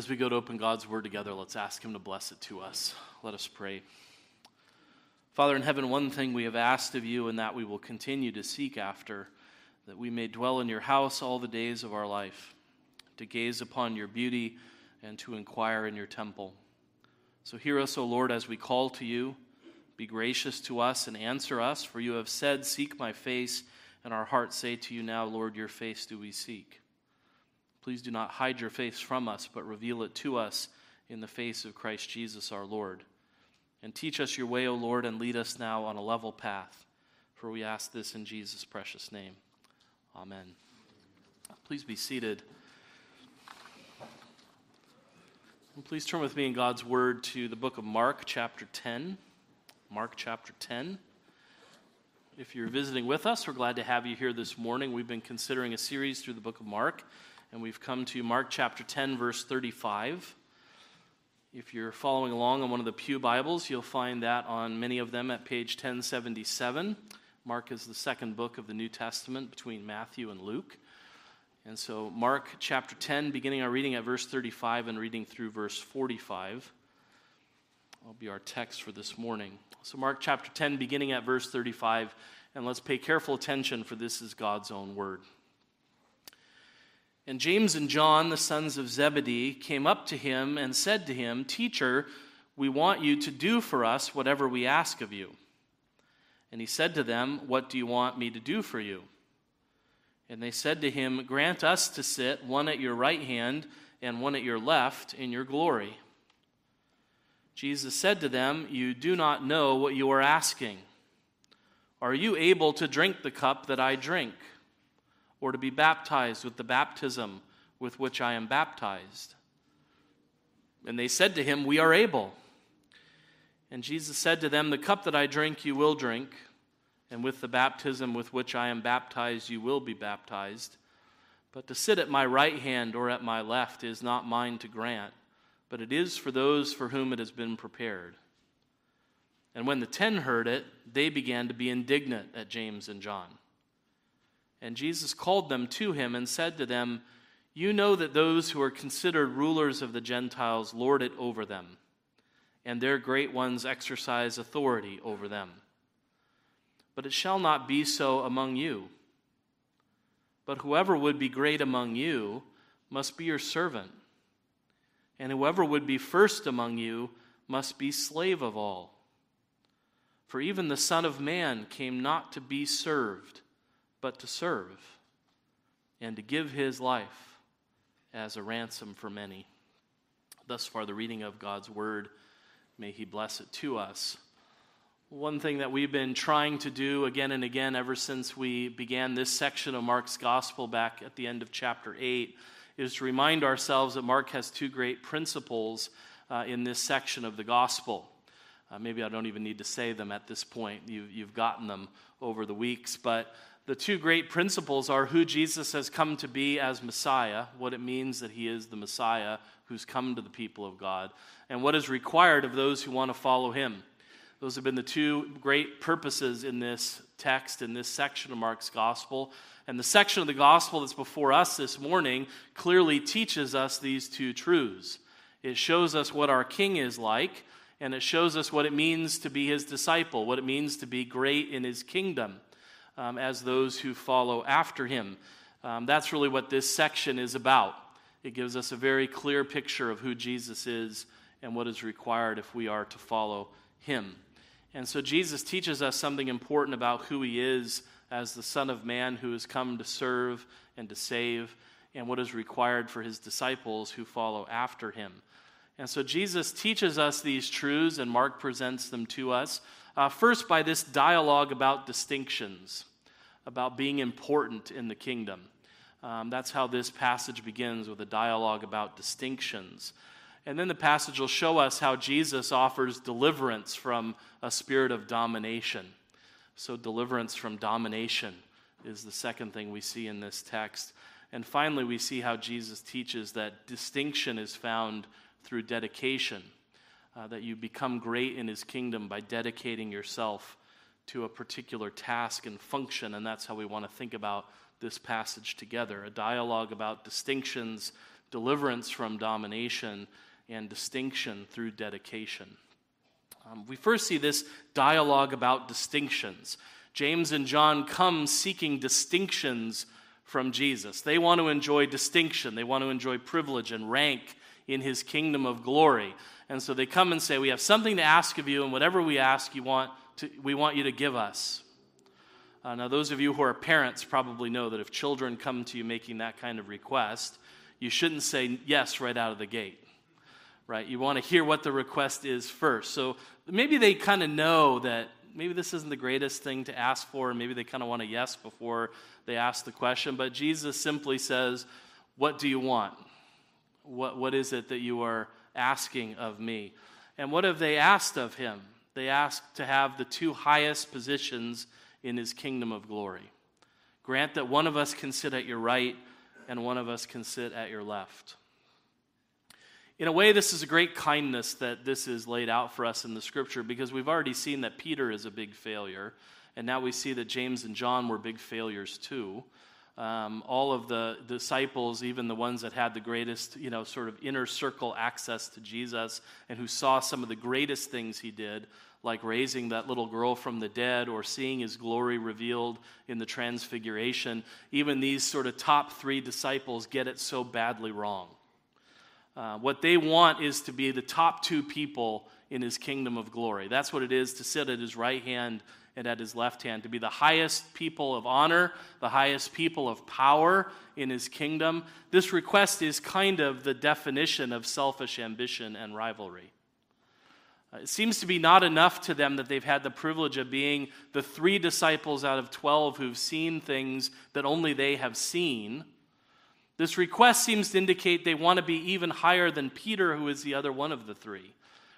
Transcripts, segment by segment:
As we go to open God's word together, let's ask him to bless it to us. Let us pray. Father in heaven, one thing we have asked of you, and that we will continue to seek after, that we may dwell in your house all the days of our life, to gaze upon your beauty and to inquire in your temple. So hear us, O Lord, as we call to you. Be gracious to us and answer us, for you have said, "Seek my face," and our hearts say to you now, "Lord, your face do we seek." Please do not hide your face from us, but reveal it to us in the face of Christ Jesus our Lord. And teach us your way, O Lord, and lead us now on a level path. For we ask this in Jesus' precious name. Amen. Please be seated. And please turn with me in God's word to the book of Mark, chapter 10. Mark, chapter 10. If you're visiting with us, we're glad to have you here this morning. We've been considering a series through the book of Mark, and we've come to Mark, chapter 10, verse 35. If you're following along on one of the pew Bibles, you'll find that on many of them at page 1077. Mark is the second book of the New Testament between Matthew and Luke. And so Mark chapter 10, beginning our reading at verse 35 and reading through verse 45, will be our text for this morning. So Mark chapter 10, beginning at verse 35, and let's pay careful attention, for this is God's own word. And James and John, the sons of Zebedee, came up to him and said to him, "Teacher, we want you to do for us whatever we ask of you." And he said to them, "What do you want me to do for you?" And they said to him, "Grant us to sit, one at your right hand and one at your left, in your glory." Jesus said to them, "You do not know what you are asking. Are you able to drink the cup that I drink, or to be baptized with the baptism with which I am baptized?" And they said to him, "We are able." And Jesus said to them, "The cup that I drink you will drink, and with the baptism with which I am baptized you will be baptized. But to sit at my right hand or at my left is not mine to grant, but it is for those for whom it has been prepared." And when the ten heard it, they began to be indignant at James and John. And Jesus called them to him and said to them, "You know that those who are considered rulers of the Gentiles lord it over them, and their great ones exercise authority over them. But it shall not be so among you. But whoever would be great among you must be your servant, and whoever would be first among you must be slave of all. For even the Son of Man came not to be served, but to serve, and to give his life as a ransom for many." Thus far, the reading of God's word. May he bless it to us. One thing that we've been trying to do again and again ever since we began this section of Mark's gospel back at the end of chapter 8 is to remind ourselves that Mark has two great principles in this section of the gospel. Maybe I don't even need to say them at this point. You've gotten them over the weeks, but the two great principles are who Jesus has come to be as Messiah, what it means that he is the Messiah who's come to the people of God, and what is required of those who want to follow him. Those have been the two great purposes in this text, in this section of Mark's gospel. And the section of the gospel that's before us this morning clearly teaches us these two truths. It shows us what our King is like, and it shows us what it means to be his disciple, what it means to be great in his kingdom. As those who follow after him. That's really what this section is about. It gives us a very clear picture of who Jesus is and what is required if we are to follow him. And so Jesus teaches us something important about who he is as the Son of Man who has come to serve and to save, and what is required for his disciples who follow after him. And so Jesus teaches us these truths, and Mark presents them to us, first by this dialogue about distinctions, about being important in the kingdom. That's how this passage begins, with a dialogue about distinctions. And then the passage will show us how Jesus offers deliverance from a spirit of domination. So deliverance from domination is the second thing we see in this text. And finally, we see how Jesus teaches that distinction is found through dedication, that you become great in his kingdom by dedicating yourself to a particular task and function, and that's how we want to think about this passage together, a dialogue about distinctions deliverance from domination, and distinction through dedication. We first see this dialogue about distinctions. James and John come seeking distinctions from Jesus. They want to enjoy distinction. They want to enjoy privilege and rank in his kingdom of glory. And so they come and say, we have something to ask of you, and whatever we ask, we want you to give us. Now, those of you who are parents probably know that if children come to you making that kind of request, you shouldn't say yes right out of the gate. Right? You want to hear what the request is first. So maybe they kind of know that maybe this isn't the greatest thing to ask for, and maybe they kind of want a yes before they ask the question. But Jesus simply says, what do you want? What is it that you are asking of me? And what have they asked of him? They asked to have the two highest positions in his kingdom of glory. Grant that one of us can sit at your right and one of us can sit at your left. In a way, this is a great kindness that this is laid out for us in the scripture, because we've already seen that Peter is a big failure, and now we see that James and John were big failures too. All of the disciples, even the ones that had the greatest, sort of inner circle access to Jesus and who saw some of the greatest things he did, like raising that little girl from the dead or seeing his glory revealed in the transfiguration, even these sort of top three disciples get it so badly wrong. What they want is to be the top two people in his kingdom of glory. That's what it is to sit at his right hand and at his left hand, to be the highest people of honor, the highest people of power in his kingdom. This request is kind of the definition of selfish ambition and rivalry. It seems to be not enough to them that they've had the privilege of being the three disciples out of 12 who've seen things that only they have seen. This request seems to indicate they want to be even higher than Peter, who is the other one of the three.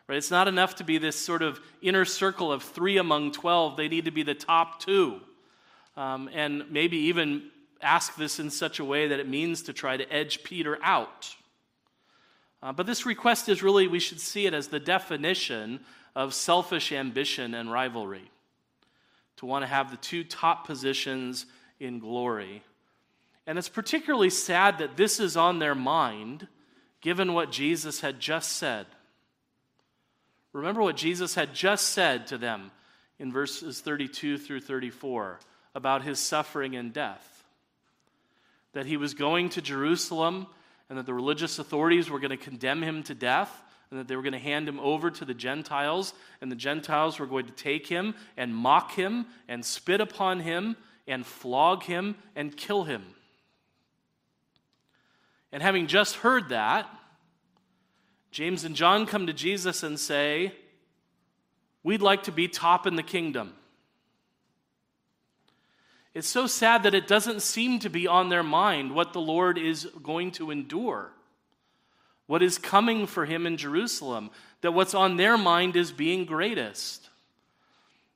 Right? It's not enough to be this sort of inner circle of three among 12. They need to be the top two. And maybe even ask this in such a way that it means to try to edge Peter out. But this request is really, we should see it as the definition of selfish ambition and rivalry. To want to have the two top positions in glory. And it's particularly sad that this is on their mind, given what Jesus had just said. Remember what Jesus had just said to them in verses 32 through 34 about his suffering and death. That he was going to Jerusalem, and that the religious authorities were going to condemn him to death, and that they were going to hand him over to the Gentiles, and the Gentiles were going to take him and mock him and spit upon him and flog him and kill him. And having just heard that, James and John come to Jesus and say, we'd like to be top in the kingdom. It's so sad that it doesn't seem to be on their mind what the Lord is going to endure, what is coming for him in Jerusalem, that what's on their mind is being greatest.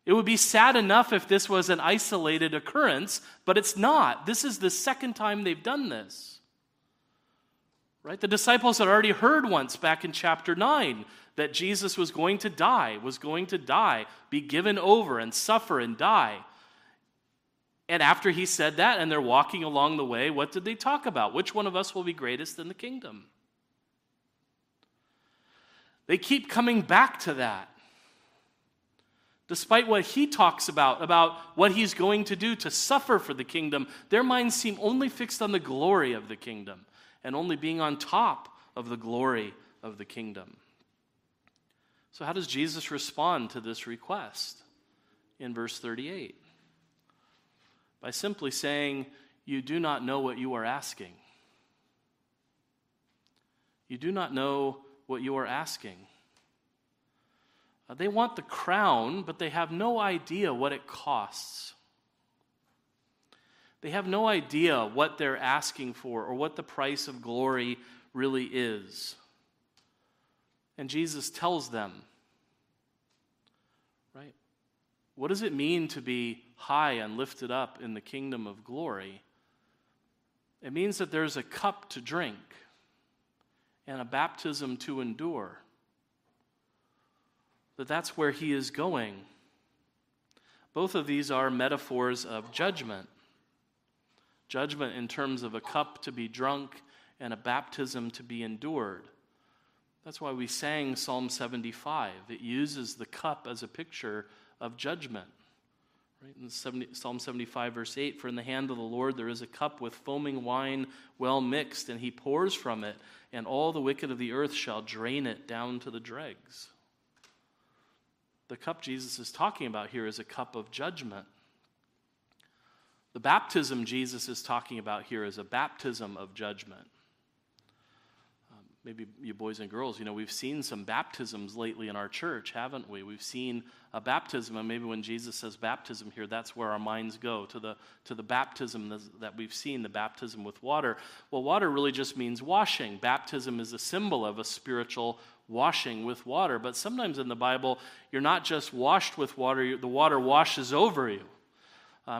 It would be sad enough if this was an isolated occurrence, but it's not. This is the second time they've done this. Right? The disciples had already heard once back in chapter 9 that Jesus was going to die, be given over and suffer and die. And after he said that and they're walking along the way, what did they talk about? Which one of us will be greatest in the kingdom? They keep coming back to that. Despite what he talks about what he's going to do to suffer for the kingdom, their minds seem only fixed on the glory of the kingdom. And only being on top of the glory of the kingdom. So how does Jesus respond to this request? In verse 38. By simply saying, you do not know what you are asking. You do not know what you are asking. They want the crown, but they have no idea what it costs. They have no idea what they're asking for or what the price of glory really is. And Jesus tells them, right? What does it mean to be high and lifted up in the kingdom of glory? It means that there's a cup to drink and a baptism to endure. That's where he is going. Both of these are metaphors of judgment. Judgment in terms of a cup to be drunk and a baptism to be endured. That's why we sang Psalm 75. It uses the cup as a picture of judgment. Right? In Psalm 75, verse 8, "For in the hand of the Lord there is a cup with foaming wine well mixed, and he pours from it, and all the wicked of the earth shall drain it down to the dregs." The cup Jesus is talking about here is a cup of judgment. The baptism Jesus is talking about here is a baptism of judgment. Maybe you boys and girls, we've seen some baptisms lately in our church, haven't we? We've seen a baptism, and maybe when Jesus says baptism here, that's where our minds go, to the baptism that we've seen, the baptism with water. Well, water really just means washing. Baptism is a symbol of a spiritual washing with water. But sometimes in the Bible, you're not just washed with water, the water washes over you.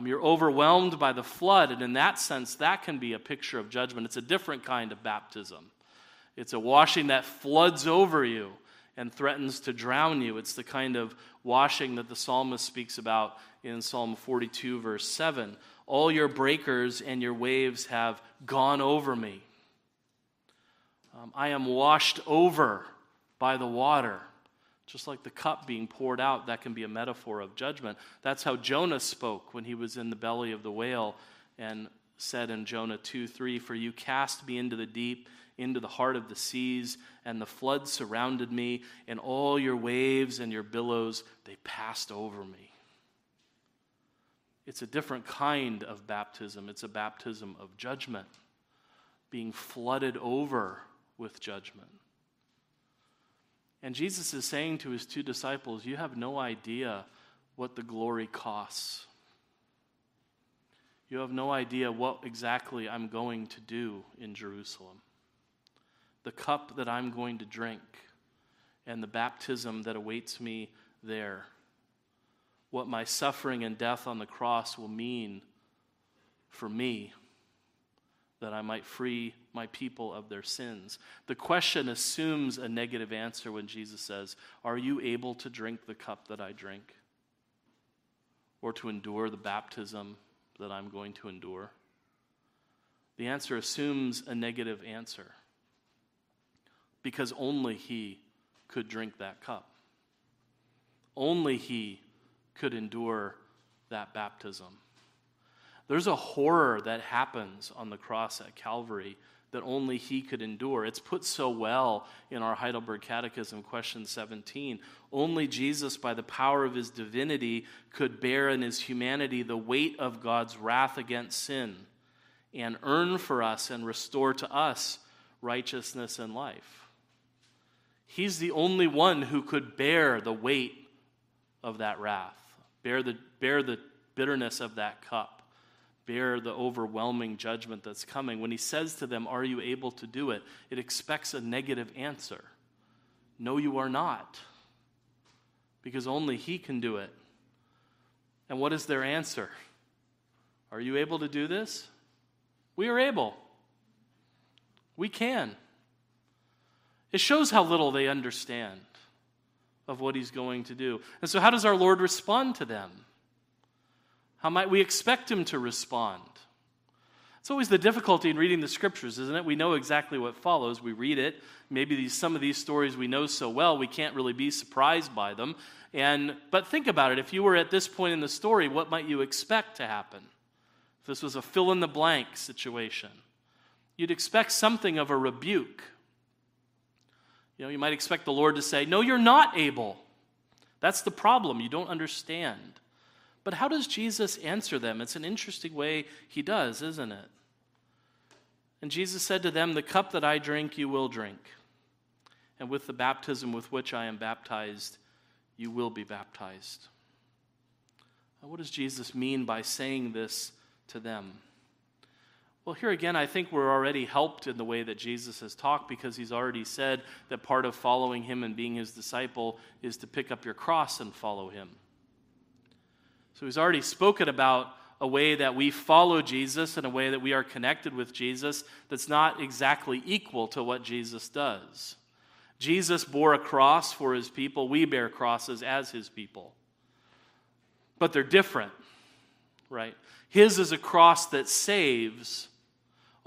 You're overwhelmed by the flood, and in that sense, that can be a picture of judgment. It's a different kind of baptism. It's a washing that floods over you and threatens to drown you. It's the kind of washing that the psalmist speaks about in Psalm 42, verse 7. "All your breakers and your waves have gone over me. I am washed over by the water." Just like the cup being poured out, that can be a metaphor of judgment. That's how Jonah spoke when he was in the belly of the whale and said in Jonah 2:3, "For you cast me into the deep, into the heart of the seas, and the flood surrounded me, and all your waves and your billows, they passed over me." It's a different kind of baptism. It's a baptism of judgment, being flooded over with judgment. And Jesus is saying to his two disciples, you have no idea what the glory costs. You have no idea what exactly I'm going to do in Jerusalem. The cup that I'm going to drink and the baptism that awaits me there. What my suffering and death on the cross will mean for me, that I might free my people of their sins. The question assumes a negative answer when Jesus says, "Are you able to drink the cup that I drink? Or to endure the baptism that I'm going to endure?" The answer assumes a negative answer, because only he could drink that cup. Only he could endure that baptism. There's a horror that happens on the cross at Calvary that only he could endure. It's put so well in our Heidelberg Catechism, question 17. Only Jesus, by the power of his divinity, could bear in his humanity the weight of God's wrath against sin and earn for us and restore to us righteousness and life. He's the only one who could bear the weight of that wrath, bear the bitterness of that cup, bear the overwhelming judgment that's coming. When he says to them, "Are you able to do it?" it expects a negative answer. No, you are not, because only he can do it. And what is their answer? Are you able to do this? We are able. We can. It shows how little they understand of what he's going to do. And so how does our Lord respond to them? How might we expect him to respond? It's always the difficulty in reading the scriptures, isn't it? We know exactly what follows. We read it. Maybe some of these stories we know so well, we can't really be surprised by them. But think about it. If you were at this point in the story, what might you expect to happen? If this was a fill-in-the-blank situation, you'd expect something of a rebuke. You might expect the Lord to say, "No, you're not able. That's the problem. You don't understand." But how does Jesus answer them? It's an interesting way he does, isn't it? And Jesus said to them, "The cup that I drink, you will drink. And with the baptism with which I am baptized, you will be baptized." Now, what does Jesus mean by saying this to them? Well, here again, I think we're already helped in the way that Jesus has talked, because he's already said that part of following him and being his disciple is to pick up your cross and follow him. So he's already spoken about a way that we follow Jesus and a way that we are connected with Jesus that's not exactly equal to what Jesus does. Jesus bore a cross for his people. We bear crosses as his people. But they're different, right? His is a cross that saves.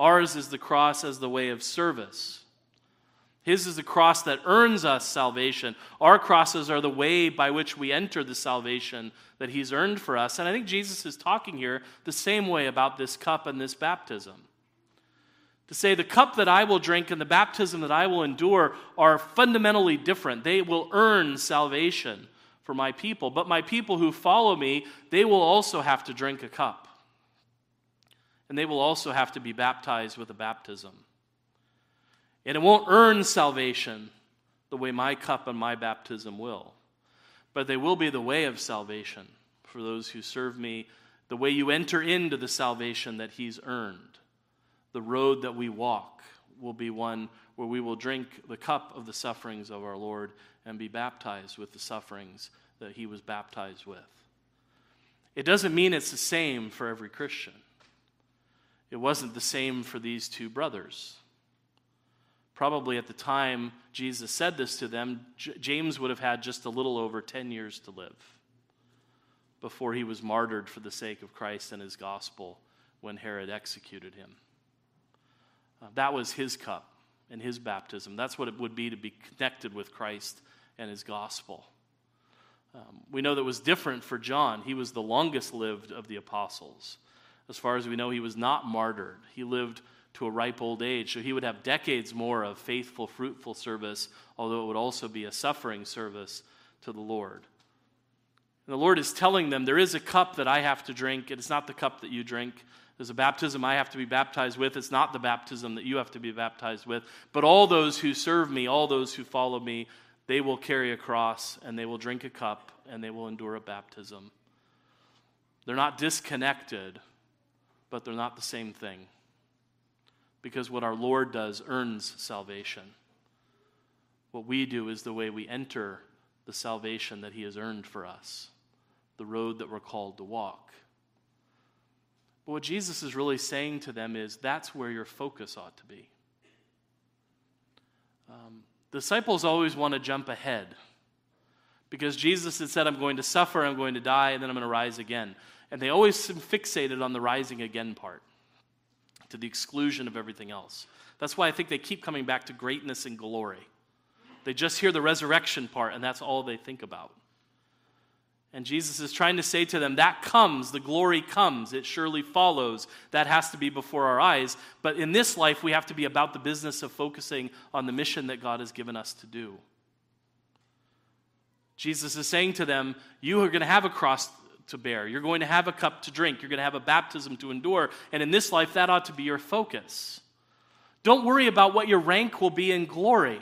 Ours is the cross as the way of service. His is the cross that earns us salvation. Our crosses are the way by which we enter the salvation that he's earned for us. And I think Jesus is talking here the same way about this cup and this baptism. To say the cup that I will drink and the baptism that I will endure are fundamentally different. They will earn salvation for my people. But my people who follow me, they will also have to drink a cup. And they will also have to be baptized with a baptism. And it won't earn salvation the way my cup and my baptism will. But they will be the way of salvation for those who serve me, the way you enter into the salvation that he's earned. The road that we walk will be one where we will drink the cup of the sufferings of our Lord and be baptized with the sufferings that he was baptized with. It doesn't mean it's the same for every Christian. It wasn't the same for these two brothers. Probably at the time Jesus said this to them, James would have had just a little over 10 years to live before he was martyred for the sake of Christ and his gospel when Herod executed him. That was his cup and his baptism. That's what it would be to be connected with Christ and his gospel. We know that was different for John. He was the longest lived of the apostles. As far as we know, he was not martyred. He lived to a ripe old age, so he would have decades more of faithful, fruitful service, although it would also be a suffering service to the Lord. And the Lord is telling them, there is a cup that I have to drink. It's not the cup that you drink. There's a baptism I have to be baptized with. It's not the baptism that you have to be baptized with. But all those who serve me, all those who follow me, they will carry a cross and they will drink a cup and they will endure a baptism. They're not disconnected, but they're not the same thing. Because what our Lord does earns salvation. What we do is the way we enter the salvation that he has earned for us, the road that we're called to walk. But what Jesus is really saying to them is that's where your focus ought to be. Disciples always want to jump ahead because Jesus had said, I'm going to suffer, I'm going to die, and then I'm going to rise again. And they always fixated on the rising again part to the exclusion of everything else. That's why I think they keep coming back to greatness and glory. They just hear the resurrection part, and that's all they think about. And Jesus is trying to say to them, that comes, the glory comes, it surely follows. That has to be before our eyes. But in this life, we have to be about the business of focusing on the mission that God has given us to do. Jesus is saying to them, you are going to have a cross to bear. You're going to have a cup to drink. You're going to have a baptism to endure. And in this life, that ought to be your focus. Don't worry about what your rank will be in glory.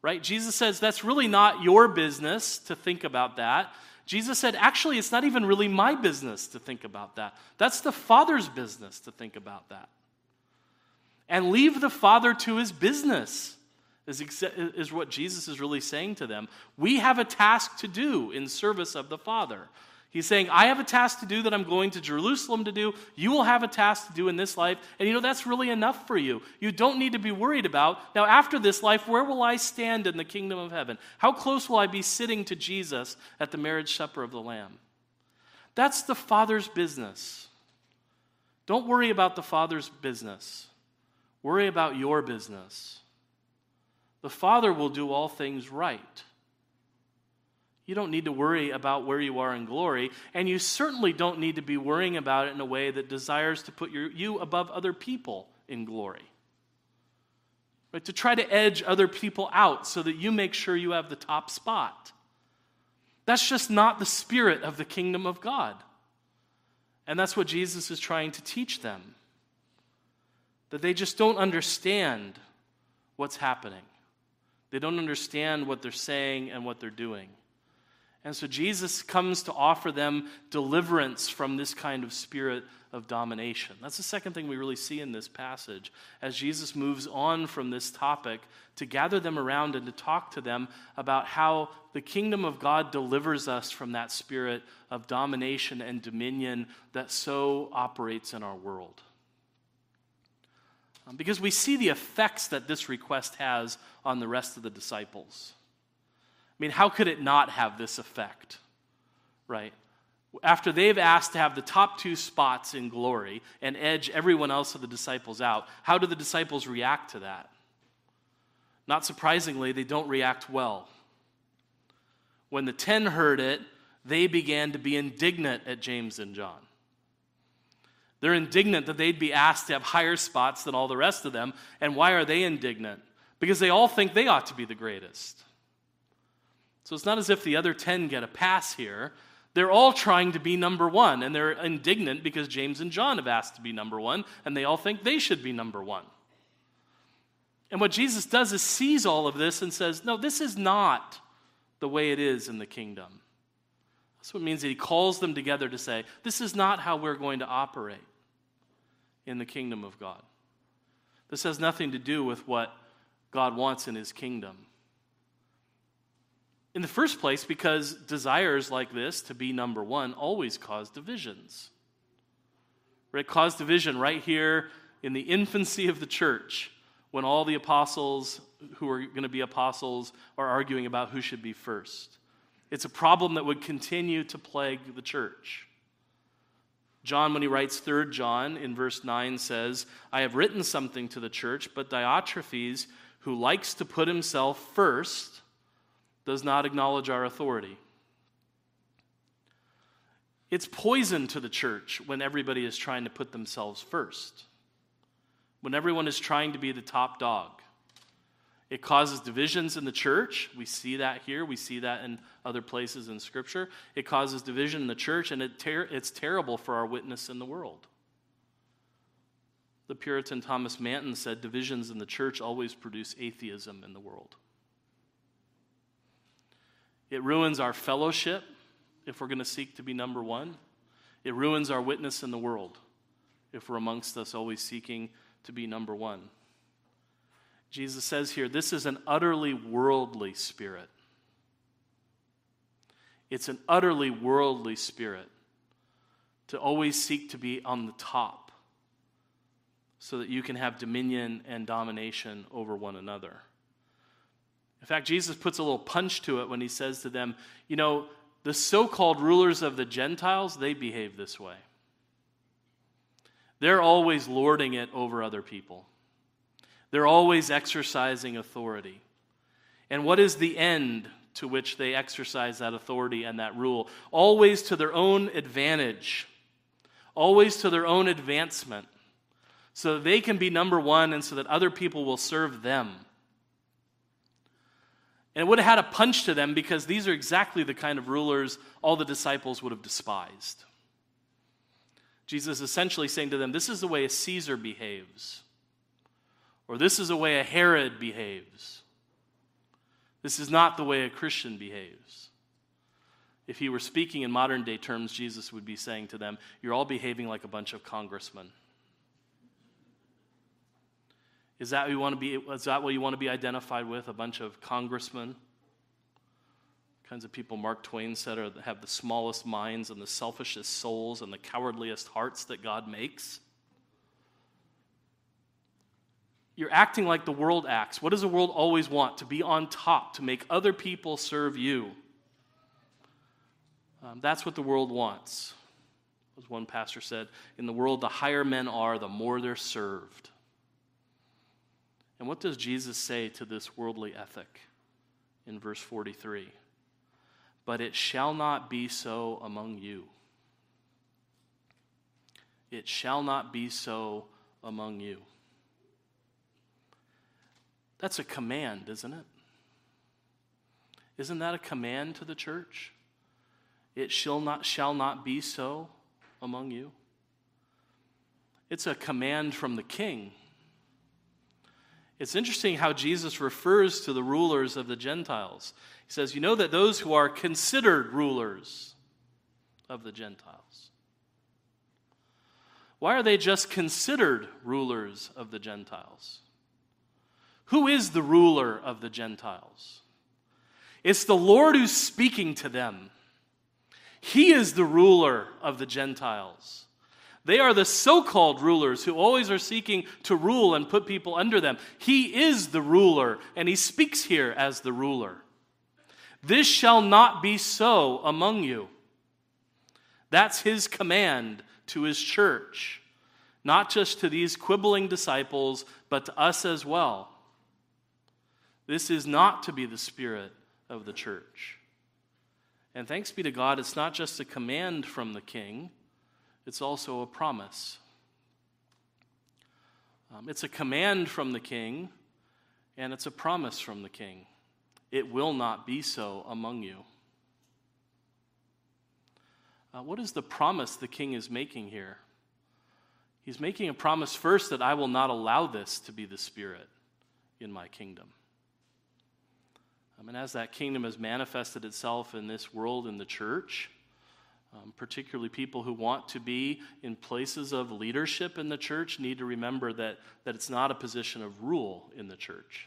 Right? Jesus says that's really not your business to think about that. Jesus said, actually, it's not even really my business to think about that. That's the Father's business to think about that. And leave the Father to his business is what Jesus is really saying to them. We have a task to do in service of the Father. He's saying, I have a task to do that I'm going to Jerusalem to do. You will have a task to do in this life. And you know, that's really enough for you. You don't need to be worried about, now after this life, where will I stand in the kingdom of heaven? How close will I be sitting to Jesus at the marriage supper of the Lamb? That's the Father's business. Don't worry about the Father's business. Worry about your business. The Father will do all things right. You don't need to worry about where you are in glory, and you certainly don't need to be worrying about it in a way that desires to put you above other people in glory. Right? To try to edge other people out so that you make sure you have the top spot. That's just not the spirit of the kingdom of God. And that's what Jesus is trying to teach them. That they just don't understand what's happening. They don't understand what they're saying and what they're doing. And so Jesus comes to offer them deliverance from this kind of spirit of domination. That's the second thing we really see in this passage as Jesus moves on from this topic to gather them around and to talk to them about how the kingdom of God delivers us from that spirit of domination and dominion that so operates in our world. Because we see the effects that this request has on the rest of the disciples. I mean, how could it not have this effect, right? after they've asked to have the top two spots in glory and edge everyone else of the disciples out, how do the disciples react to that? Not surprisingly, they don't react well. When the 10 heard it, they began to be indignant at James and John. They're indignant that they'd be asked to have higher spots than all the rest of them. And why are they indignant? Because they all think they ought to be the greatest. So it's not as if the other 10 get a pass here. They're all trying to be number one, and they're indignant because James and John have asked to be number one, and they all think they should be number one. And what Jesus does is sees all of this and says, no, this is not the way it is in the kingdom. That's what it means that he calls them together to say, this is not how we're going to operate in the kingdom of God. This has nothing to do with what God wants in his kingdom. In the first place, because desires like this to be number one always cause divisions. It caused division right here in the infancy of the church, when all the apostles who are going to be apostles are arguing about who should be first. It's a problem that would continue to plague the church. John, when he writes 3 John in verse 9, says, I have written something to the church, but Diotrephes, who likes to put himself first, does not acknowledge our authority. It's poison to the church when everybody is trying to put themselves first. When everyone is trying to be the top dog. It causes divisions in the church. We see that here. We see that in other places in Scripture. It causes division in the church, and it's terrible for our witness in the world. The Puritan Thomas Manton said, divisions in the church always produce atheism in the world. It ruins our fellowship if we're going to seek to be number one. It ruins our witness in the world if we're amongst us always seeking to be number one. Jesus says here, this is an utterly worldly spirit. It's an utterly worldly spirit to always seek to be on the top so that you can have dominion and domination over one another. In fact, Jesus puts a little punch to it when he says to them, you know, the so-called rulers of the Gentiles, they behave this way. They're always lording it over other people. They're always exercising authority. And what is the end to which they exercise that authority and that rule? Always to their own advantage. Always to their own advancement. So that they can be number one and so that other people will serve them. And it would have had a punch to them because these are exactly the kind of rulers all the disciples would have despised. Jesus is essentially saying to them, this is the way a Caesar behaves. Or this is the way a Herod behaves. This is not the way a Christian behaves. If he were speaking in modern day terms, Jesus would be saying to them, you're all behaving like a bunch of congressmen. Is that what you want to be? Is that what you want to be identified with? A bunch of congressmen? The kinds of people Mark Twain said have the smallest minds and the selfishest souls and the cowardliest hearts that God makes. You're acting like the world acts. What does the world always want? To be on top, to make other people serve you. That's what the world wants. As one pastor said, in the world, the higher men are, the more they're served. And what does Jesus say to this worldly ethic in verse 43? But it shall not be so among you. It shall not be so among you. That's a command, isn't it? Isn't that a command to the church? It shall not be so among you. It's a command from the king. It's interesting how Jesus refers to the rulers of the Gentiles. He says, you know that those who are considered rulers of the Gentiles. Why are they just considered rulers of the Gentiles? Who is the ruler of the Gentiles? It's the Lord who's speaking to them. He is the ruler of the Gentiles. They are the so-called rulers who always are seeking to rule and put people under them. He is the ruler, and he speaks here as the ruler. This shall not be so among you. That's his command to his church, not just to these quibbling disciples, but to us as well. This is not to be the spirit of the church. And thanks be to God, it's not just a command from the king, it's also a promise. It's a command from the king, and it's a promise from the king. It will not be so among you. What is the promise the king is making here? He's making a promise first that I will not allow this to be the spirit in my kingdom. And as that kingdom has manifested itself in this world, in the church, particularly people who want to be in places of leadership in the church need to remember that it's not a position of rule in the church.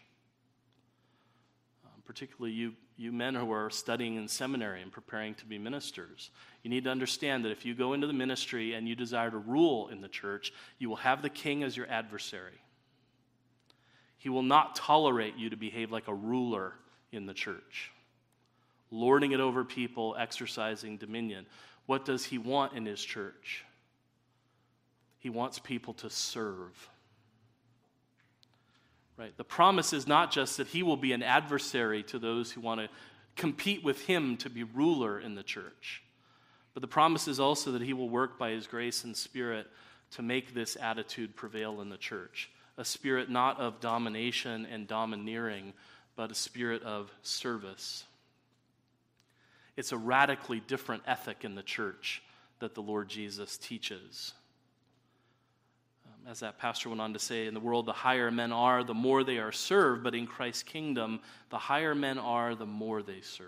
Particularly you men who are studying in seminary and preparing to be ministers. You need to understand that if you go into the ministry and you desire to rule in the church, you will have the king as your adversary. He will not tolerate you to behave like a ruler in the church, lording it over people, exercising dominion. What does he want in his church? He wants people to serve. Right? The promise is not just that he will be an adversary to those who want to compete with him to be ruler in the church, but the promise is also that he will work by his grace and spirit to make this attitude prevail in the church, a spirit not of domination and domineering, but a spirit of service. It's a radically different ethic in the church that the Lord Jesus teaches. As that pastor went on to say, in the world, the higher men are, the more they are served. But in Christ's kingdom, the higher men are, the more they serve.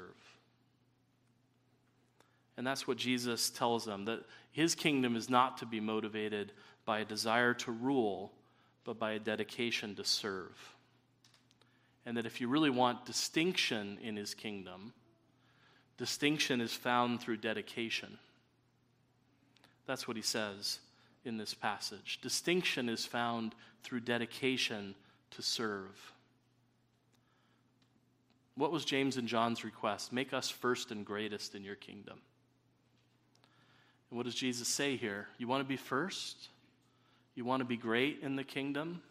And that's what Jesus tells them, that his kingdom is not to be motivated by a desire to rule, but by a dedication to serve. And that if you really want distinction in his kingdom, distinction is found through dedication. That's what he says in this passage. Distinction is found through dedication to serve. What was James and John's request? Make us first and greatest in your kingdom. And what does Jesus say here? You want to be first? You want to be great in the kingdom?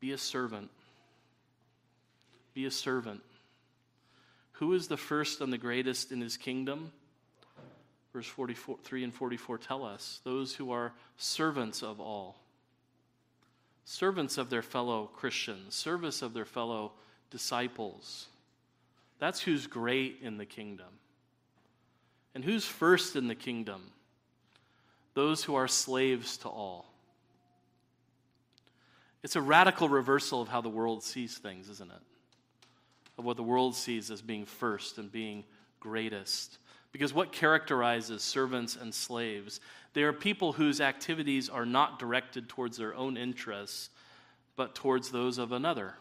Be a servant. Be a servant. Who is the first and the greatest in his kingdom? Verse 43 and 44 tell us, those who are servants of all. Servants of their fellow Christians. Service of their fellow disciples. That's who's great in the kingdom. And who's first in the kingdom? Those who are slaves to all. It's a radical reversal of how the world sees things, isn't it? Of what the world sees as being first and being greatest. Because what characterizes servants and slaves? They are people whose activities are not directed towards their own interests, but towards those of another.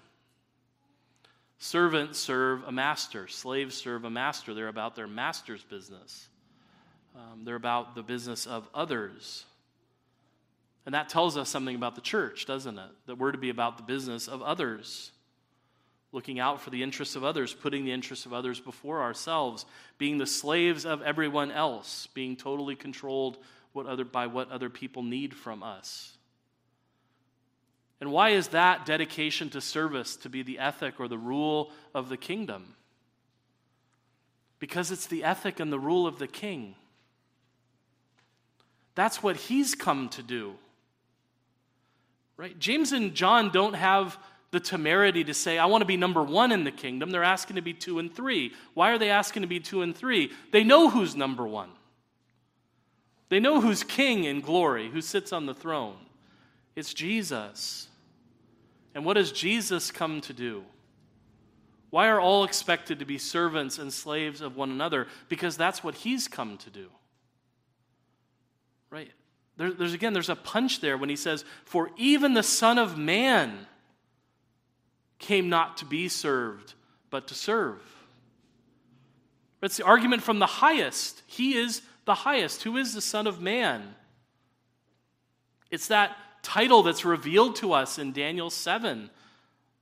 Servants serve a master. Slaves serve a master. They're about their master's business. They're about the business of others. And that tells us something about the church, doesn't it? That we're to be about the business of others. Looking out for the interests of others, putting the interests of others before ourselves, being the slaves of everyone else, being totally controlled by what other people need from us. And why is that dedication to service to be the ethic or the rule of the kingdom? Because it's the ethic and the rule of the king. That's what he's come to do. Right? James and John don't have the temerity to say, I want to be number one in the kingdom. They're asking to be 2 and 3. Why are they asking to be 2 and 3? They know who's number one. They know who's king in glory, who sits on the throne. It's Jesus. And what does Jesus come to do? Why are all expected to be servants and slaves of one another? Because that's what he's come to do. Right? There's a punch there when he says, for even the Son of Man came not to be served, but to serve. It's the argument from the highest. He is the highest. Who is the Son of Man? It's that title that's revealed to us in Daniel 7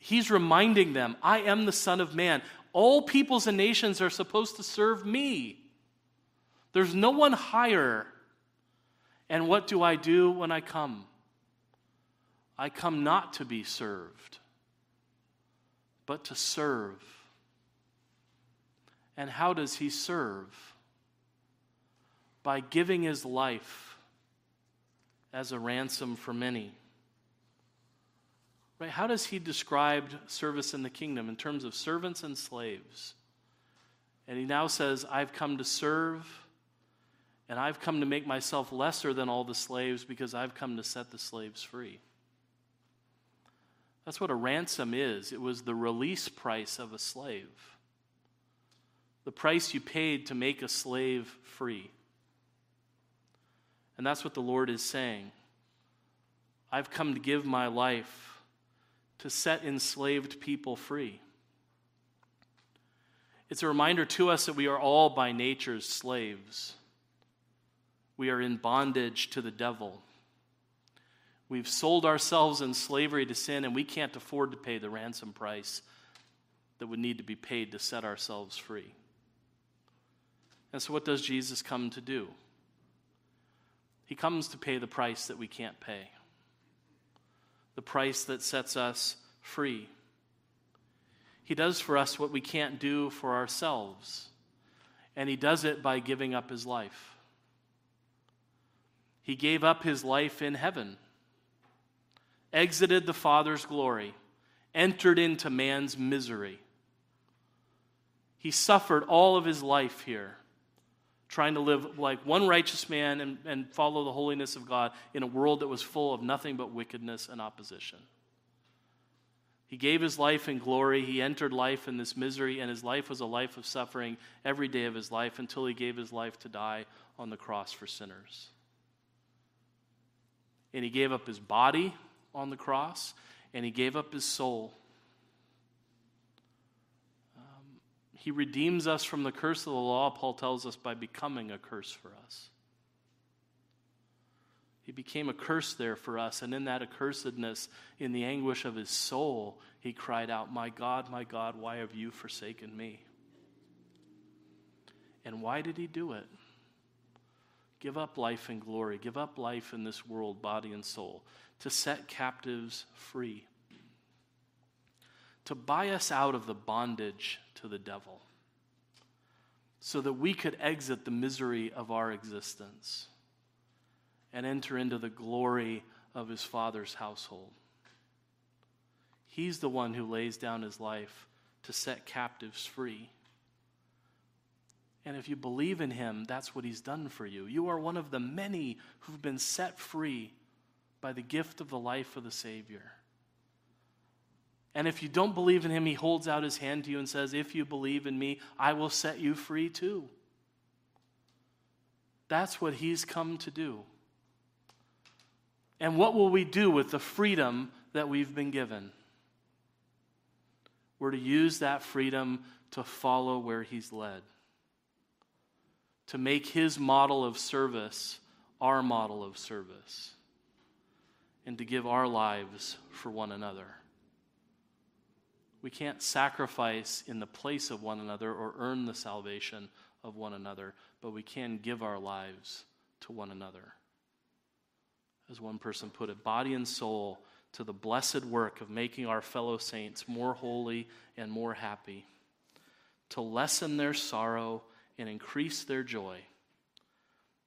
He's reminding them, I am the Son of Man. All peoples and nations are supposed to serve me. There's no one higher. And what do I do when I come? I come not to be served, but to serve. And how does he serve? By giving his life as a ransom for many. Right? How does he describe service in the kingdom in terms of servants and slaves? And he now says, I've come to serve, and I've come to make myself lesser than all the slaves, because I've come to set the slaves free. That's what a ransom is. It was the release price of a slave. The price you paid to make a slave free. And that's what the Lord is saying. I've come to give my life to set enslaved people free. It's a reminder to us that we are all by nature slaves. We are in bondage to the devil. We've sold ourselves in slavery to sin, and we can't afford to pay the ransom price that would need to be paid to set ourselves free. And so what does Jesus come to do? He comes to pay the price that we can't pay. The price that sets us free. He does for us what we can't do for ourselves, and he does it by giving up his life. He gave up his life in heaven, exited the Father's glory, entered into man's misery. He suffered all of his life here, trying to live like one righteous man and follow the holiness of God in a world that was full of nothing but wickedness and opposition. He gave his life in glory. He entered life in this misery, and his life was a life of suffering every day of his life until he gave his life to die on the cross for sinners. And he gave up his body on the cross, and he gave up his soul. He redeems us from the curse of the law, Paul tells us, by becoming a curse for us. He became a curse there for us, and in that accursedness, in the anguish of his soul, he cried out, my God, why have you forsaken me? And why did he do it? Give up life in glory, give up life in this world, body and soul, to set captives free. To buy us out of the bondage to the devil, so that we could exit the misery of our existence and enter into the glory of his Father's household. He's the one who lays down his life to set captives free. And if you believe in him, that's what he's done for you. You are one of the many who've been set free by the gift of the life of the Savior. And if you don't believe in him, he holds out his hand to you and says, if you believe in me, I will set you free too. That's what he's come to do. And what will we do with the freedom that we've been given? We're to use that freedom to follow where he's led, to make his model of service our model of service, and to give our lives for one another. We can't sacrifice in the place of one another or earn the salvation of one another, but we can give our lives to one another. As one person put it, body and soul to the blessed work of making our fellow saints more holy and more happy, to lessen their sorrow and increase their joy.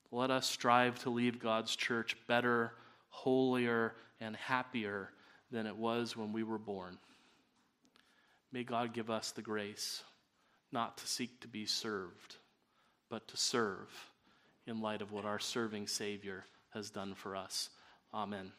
Let us strive to leave God's church better, holier, and happier than it was when we were born. May God give us the grace not to seek to be served, but to serve in light of what our serving Savior has done for us. Amen.